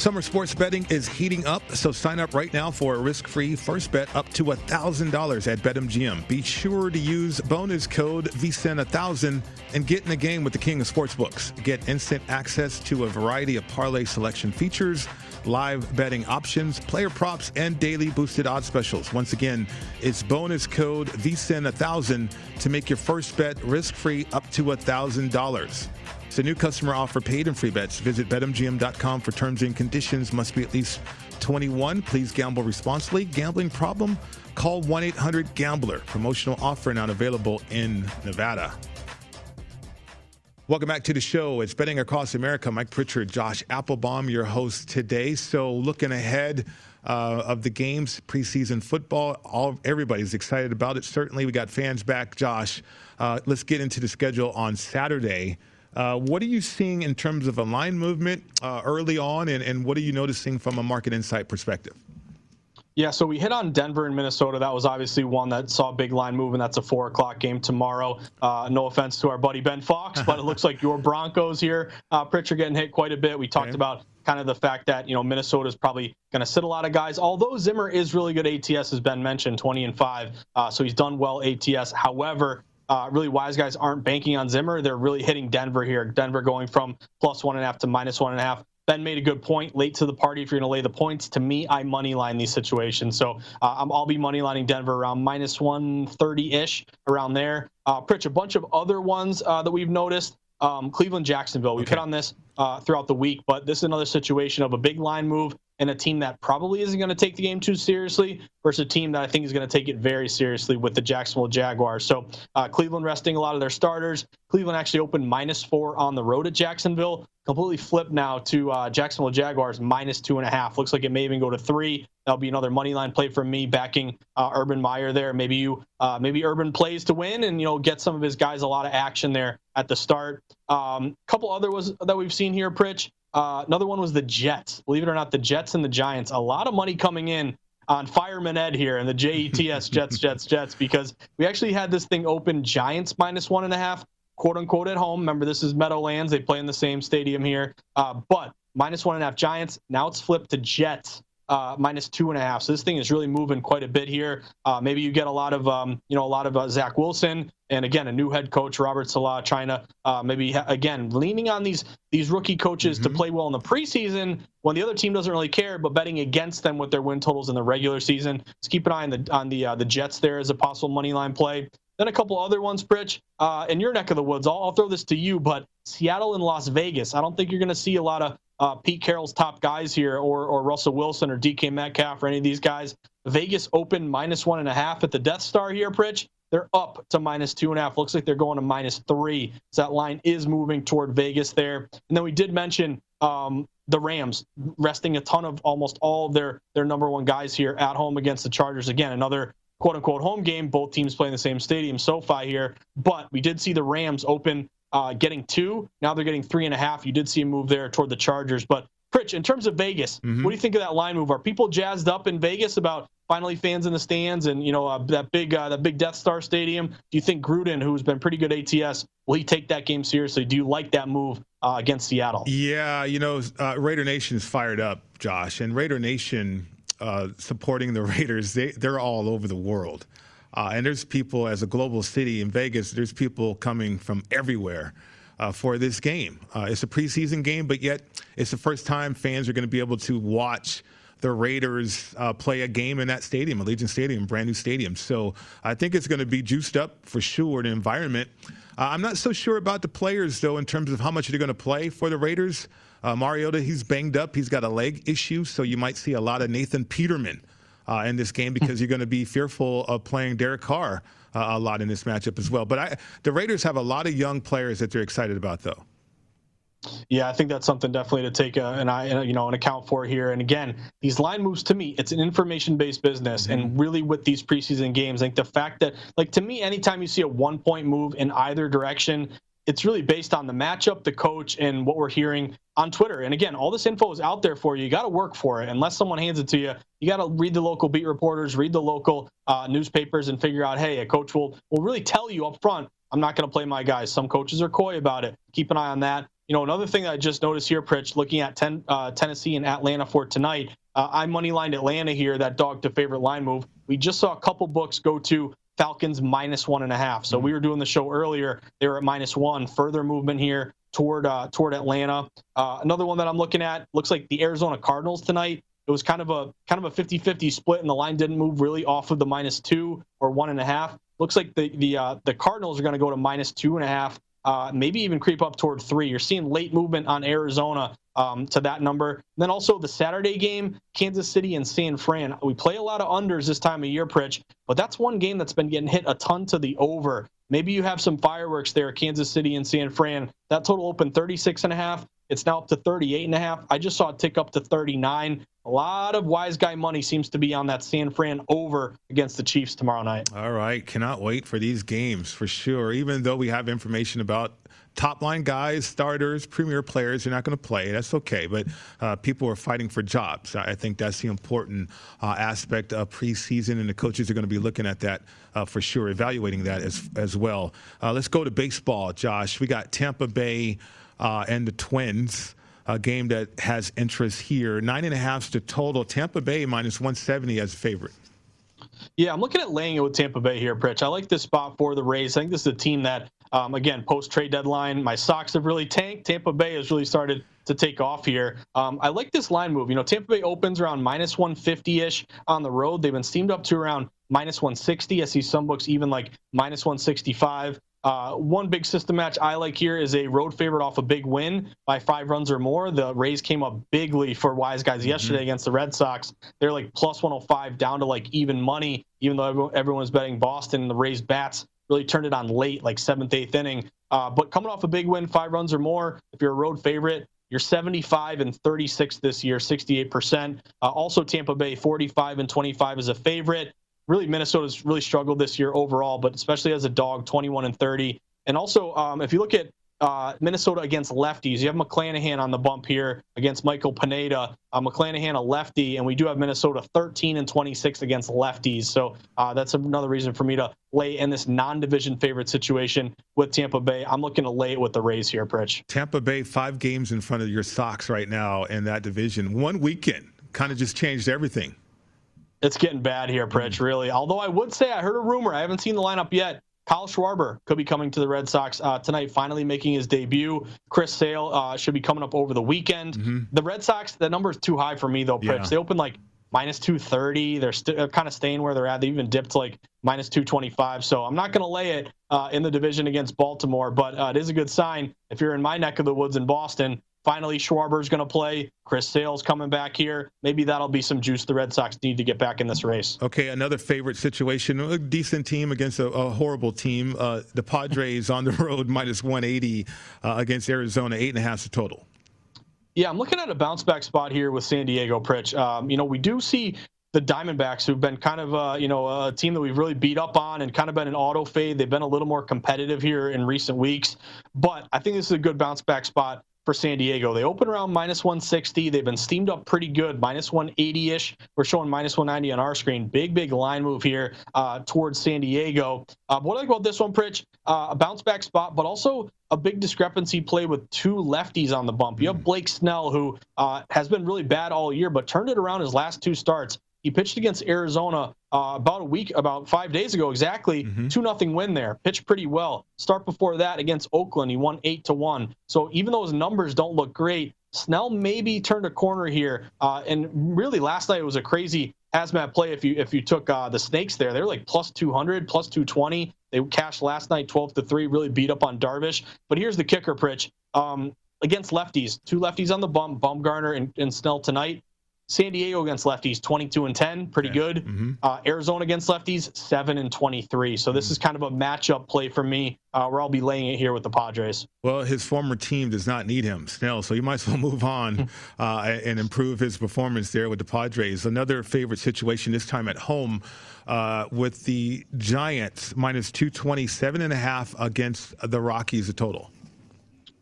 Summer sports betting is heating up, so sign up right now for a risk-free first bet up to one thousand dollars at BetMGM. Be sure to use bonus code V S I N one thousand and get in the game with the king of sportsbooks. Get instant access to a variety of parlay selection features, live betting options, player props, and daily boosted odds specials. Once again, it's bonus code V S I N one thousand to make your first bet risk-free up to one thousand dollars. It's a new customer offer, paid and free bets. Visit bet M G M dot com for terms and conditions. Must be at least twenty-one. Please gamble responsibly. Gambling problem? Call one eight hundred gambler. Promotional offer not available in Nevada. Welcome back to the show. It's Betting Across America. Mike Pritchard, Josh Applebaum, your host today. So looking ahead uh, of the games, preseason football, all everybody's excited about it. Certainly we got fans back, Josh. Uh, let's get into the schedule on Saturday. Uh, what are you seeing in terms of a line movement uh, early on, and, and what are you noticing from a market insight perspective? Yeah, so we hit on Denver and Minnesota. That was obviously one that saw big line move, and that's a four o'clock game tomorrow. Uh, no offense to our buddy Ben Fox, but it looks like your Broncos here, uh, Pritchard, getting hit quite a bit. We talked okay. about kind of the fact that, you know, Minnesota's probably going to sit a lot of guys, although Zimmer is really good A T S, as Ben mentioned, twenty and five. Uh, so he's done well A T S. However, Uh, really wise guys aren't banking on Zimmer. They're really hitting Denver here. Denver going from plus one and a half to minus one and a half. Ben made a good point, late to the party if you're going to lay the points. To me, I money line these situations. So uh, I'm, I'll be money lining Denver around minus one thirty-ish, around there. Uh, Pritch, a bunch of other ones uh, that we've noticed. Um, Cleveland, Jacksonville. We've okay. hit on this uh, throughout the week, but this is another situation of a big line move and a team that probably isn't going to take the game too seriously versus a team that I think is going to take it very seriously with the Jacksonville Jaguars. So uh, Cleveland resting a lot of their starters. Cleveland actually opened minus four on the road at Jacksonville. Completely flipped now to uh, Jacksonville Jaguars minus two and a half. Looks like it may even go to three. That'll be another money line play for me, backing uh, Urban Meyer there. Maybe you, uh, maybe Urban plays to win and, you know, get some of his guys a lot of action there at the start. A um, couple other was that we've seen here, Pritch. Uh, another one was the Jets. Believe it or not, the Jets and the Giants. A lot of money coming in on Fireman Ed here and the Jets, Jets, Jets, Jets, because we actually had this thing open Giants minus one and a half. quote-unquote at home. Remember, this is Meadowlands. They play in the same stadium here. Uh, but minus one and a half Giants. Now it's flipped to Jets. Uh, minus two and a half. So this thing is really moving quite a bit here. Uh, maybe you get a lot of, um, you know, a lot of uh, Zach Wilson, and again a new head coach, Robert Saleh, trying to uh, maybe ha- again leaning on these these rookie coaches mm-hmm. to play well in the preseason when the other team doesn't really care, but betting against them with their win totals in the regular season. Just keep an eye on the on the uh, the Jets there as a possible money line play. Then a couple other ones, Pritch, uh, in your neck of the woods. I'll, I'll throw this to you, but Seattle and Las Vegas. I don't think you're going to see a lot of. Uh, Pete Carroll's top guys here, or or Russell Wilson or D K Metcalf or any of these guys. Vegas open minus one and a half at the Death Star here, Pritch. They're up to minus two and a half. Looks like they're going to minus three. So that line is moving toward Vegas there. And then we did mention um, the Rams resting a ton of almost all of their their number one guys here at home against the Chargers. Again, another quote-unquote home game. Both teams play in the same stadium, SoFi here. But we did see the Rams open Uh, getting two. Now they're getting three and a half. You did see a move there toward the Chargers. But, Pritch, in terms of Vegas, mm-hmm. what do you think of that line move? Are people jazzed up in Vegas about finally fans in the stands and, you know, uh, that big uh, that big Death Star Stadium? Do you think Gruden, who's been pretty good A T S, will he take that game seriously? Do you like that move uh, against Seattle? Yeah, you know, uh, Raider Nation is fired up, Josh. And Raider Nation uh, supporting the Raiders, they, they're all over the world. Uh, and there's people, as a global city in Vegas, there's people coming from everywhere uh, for this game. Uh, it's a preseason game, but yet it's the first time fans are going to be able to watch the Raiders uh, play a game in that stadium, Allegiant Stadium, brand new stadium. So I think it's going to be juiced up for sure, the environment. Uh, I'm not so sure about the players, though, in terms of how much they're going to play for the Raiders. Uh, Mariota, he's banged up. He's got a leg issue, so you might see a lot of Nathan Peterman Uh, in this game, because you're going to be fearful of playing Derek Carr uh, a lot in this matchup as well. But I, the Raiders have a lot of young players that they're excited about, though. Yeah, I think that's something definitely to take a, an eye, you know, an account for here. And again, these line moves, to me, it's an information-based business. Mm-hmm. And really, with these preseason games, like the fact that, like to me, anytime you see a one-point move in either direction, it's really based on the matchup, the coach, and what we're hearing on Twitter. And again, all this info is out there for you. You got to work for it. Unless someone hands it to you, you got to read the local beat reporters, read the local uh, newspapers, and figure out, hey, a coach will, will really tell you up front, I'm not going to play my guys. Some coaches are coy about it. Keep an eye on that. You know, another thing that I just noticed here, Pritch, looking at ten, uh, Tennessee and Atlanta for tonight, uh, I moneylined Atlanta here, that dog to favorite line move. We just saw a couple books go to Falcons minus one and a half. So we were doing the show earlier. They were at minus one. Further movement here toward uh, toward Atlanta. Uh, another one that I'm looking at looks like the Arizona Cardinals tonight. It was kind of a kind of a fifty-fifty split, and the line didn't move really off of the minus two or one and a half. Looks like the the uh, the Cardinals are going to go to minus two and a half. Uh, maybe even creep up toward three. You're seeing late movement on Arizona um, to that number. And then also the Saturday game, Kansas City and San Fran. We play a lot of unders this time of year, Pritch, but that's one game that's been getting hit a ton to the over. Maybe you have some fireworks there, Kansas City and San Fran. That total opened thirty-six and a half. It's now up to thirty-eight and a half. I just saw it tick up to thirty-nine. A lot of wise guy money seems to be on that San Fran over against the Chiefs tomorrow night. All right. Cannot wait for these games for sure. Even though we have information about top line guys, starters, premier players, you're not going to play. That's okay. But uh, people are fighting for jobs. I think that's the important uh, aspect of preseason, and the coaches are going to be looking at that uh, for sure, evaluating that as, as well. Uh, let's go to baseball, Josh. We got Tampa Bay uh, and the Twins. A game that has interest here. Nine and a half's the total. Tampa Bay minus one seventy as a favorite. Yeah, I'm looking at laying it with Tampa Bay here, Pritch. I like this spot for the Rays. I think this is a team that, um, again, post-trade deadline, my Sox have really tanked. Tampa Bay has really started to take off here. Um, I like this line move. You know, Tampa Bay opens around minus one fifty-ish on the road. They've been steamed up to around minus one sixty. I see some books even like minus one sixty-five. Uh, one big system match I like here is a road favorite off a big win by five runs or more. The Rays came up bigly for wise guys mm-hmm. yesterday against the Red Sox. They're like plus one oh five down to like even money, even though everyone was betting Boston. The Rays bats really turned it on late, like seventh, eighth inning. Uh, but coming off a big win, five runs or more, if you're a road favorite, you're seventy-five and thirty-six this year, sixty-eight percent. Uh, also, Tampa Bay, forty-five and twenty-five as a favorite. Really, Minnesota's really struggled this year overall, but especially as a dog, twenty-one and thirty. And also, um, if you look at uh, Minnesota against lefties. You have McClanahan on the bump here against Michael Pineda. Uh, McClanahan, a lefty, and we do have Minnesota thirteen and twenty-six against lefties. So uh, that's another reason for me to lay in this non-division favorite situation with Tampa Bay. I'm looking to lay it with the Rays here, Pritch. Tampa Bay, five games in front of your Sox right now in that division. One weekend kind of just changed everything. It's getting bad here, Pritch, really. Although I would say I heard a rumor. I haven't seen the lineup yet. Kyle Schwarber could be coming to the Red Sox uh, tonight, finally making his debut. Chris Sale uh, should be coming up over the weekend. Mm-hmm. The Red Sox, that number is too high for me, though, Pritch. Yeah. They opened like minus two thirty. They're, st- they're kind of staying where they're at. They even dipped to like minus two twenty-five. So I'm not going to lay it uh, in the division against Baltimore, but uh, it is a good sign if you're in my neck of the woods in Boston. Finally, Schwarber's going to play. Chris Sale's coming back here. Maybe that'll be some juice the Red Sox need to get back in this race. Okay, another favorite situation. A decent team against a, a horrible team. Uh, the Padres on the road, minus one eighty uh, against Arizona, eight and a half the total. Yeah, I'm looking at a bounce back spot here with San Diego, Pritch. Um, you know, we do see the Diamondbacks, who've been kind of uh, you know a team that we've really beat up on and kind of been an auto fade. They've been a little more competitive here in recent weeks. But I think this is a good bounce back spot for San Diego. They open around minus one sixty. They've been steamed up pretty good, minus one eighty-ish. We're showing minus one ninety on our screen. Big, big line move here uh, towards San Diego. Uh, what I like about this one, Pritch, uh, a bounce back spot, but also a big discrepancy play with two lefties on the bump. You have Blake Snell, who uh, has been really bad all year, but turned it around his last two starts. He pitched against Arizona uh, about a week, about five days ago exactly, mm-hmm. two nothing win there. Pitched pretty well. Start before that against Oakland, he won eight to one. So even though his numbers don't look great, Snell maybe turned a corner here. Uh, and really last night it was a crazy hazmat play if you if you took uh, the Snakes there. They were like plus two hundred, plus two twenty. They cashed last night twelve to three, really beat up on Darvish. But here's the kicker, Pritch. Um, against lefties, two lefties on the bump, Bumgarner and, and Snell tonight. San Diego against lefties, twenty-two and ten, pretty okay. good. Mm-hmm. Uh, Arizona against lefties, seven and twenty-three. So this mm-hmm. is kind of a matchup play for me, uh, where I'll be laying it here with the Padres. Well, his former team does not need him, Snell, so you might as well move on uh, and improve his performance there with the Padres. Another favorite situation this time at home uh, with the Giants, minus two twenty, seven and a half against the Rockies, the total.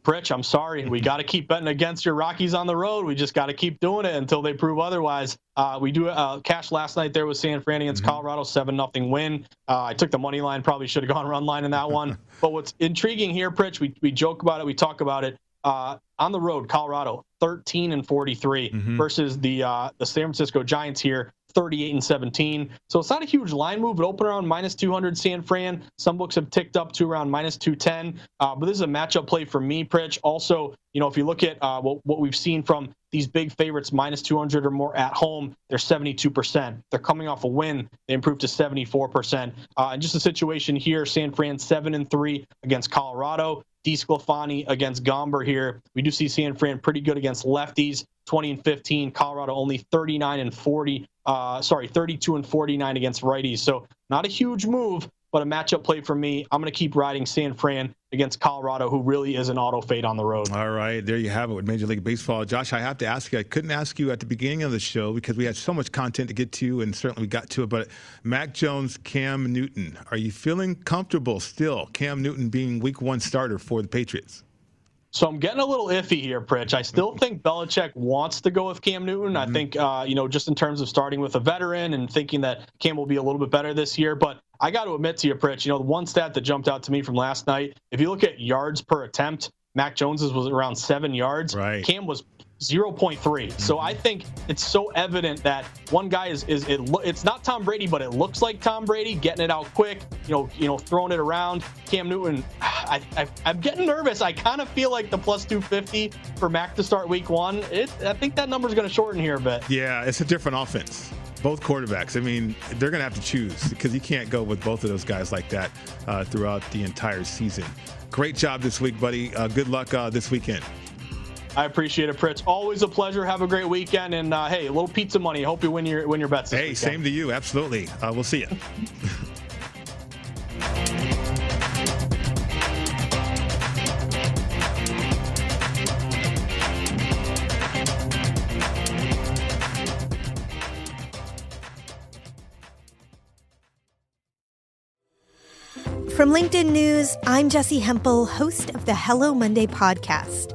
Pritch, I'm sorry. We got to keep betting against your Rockies on the road. We just got to keep doing it until they prove otherwise. Uh, we do uh, cash last night there with San Fran against mm-hmm. Colorado, seven nothing win. Uh, I took the money line, probably should have gone run line in that one. But what's intriguing here, Pritch, we, we joke about it, we talk about it. Uh, on the road, Colorado, thirteen and forty-three mm-hmm. versus the uh, the San Francisco Giants here, thirty-eight and seventeen. So it's not a huge line move. It opened around minus two hundred San Fran. Some books have ticked up to around minus two ten. Uh, but this is a matchup play for me, Pritch. Also, you know, if you look at uh, what, what we've seen from these big favorites, minus two hundred or more at home, they're seventy-two percent. They're coming off a win. They improved to seventy-four percent. Uh, and just a situation here, San Fran seven and three against Colorado. DeSclafani against Gomber here. We do see San Fran pretty good against lefties, twenty and fifteen. Colorado only thirty-nine and forty. Uh, sorry, thirty-two and forty-nine against righties. So not a huge move, but a matchup play for me. I'm going to keep riding San Fran against Colorado, who really is an auto fade on the road. All right, there you have it with Major League Baseball. Josh, I have to ask you, I couldn't ask you at the beginning of the show because we had so much content to get to, and certainly we got to it, but Mac Jones, Cam Newton, are you feeling comfortable still, Cam Newton being week one starter for the Patriots? So I'm getting a little iffy here, Pritch. I still think Belichick wants to go with Cam Newton. Mm-hmm. I think, uh, you know, just in terms of starting with a veteran and thinking that Cam will be a little bit better this year. But I got to admit to you, Pritch, you know, the one stat that jumped out to me from last night, if you look at yards per attempt, Mac Jones's was around seven yards. Right. Cam was zero point three. So I think it's so evident that one guy is is it lo- it's not Tom Brady, but it looks like Tom Brady getting it out quick, you know, you know, throwing it around. Cam Newton, I, I I'm getting nervous. I kind of feel like the plus two fifty for Mac to start week one. It I think that number's going to shorten here a bit. Yeah, it's a different offense. Both quarterbacks. I mean, they're going to have to choose because you can't go with both of those guys like that uh, throughout the entire season. Great job this week, buddy. Uh, good luck uh, this weekend. I appreciate it, Pritch. Always a pleasure. Have a great weekend. And, uh, hey, a little pizza money. Hope you win your win your bets this weekend. Hey, same to you. Absolutely. Uh, we'll see you. From LinkedIn News, I'm Jesse Hempel, host of the Hello Monday podcast.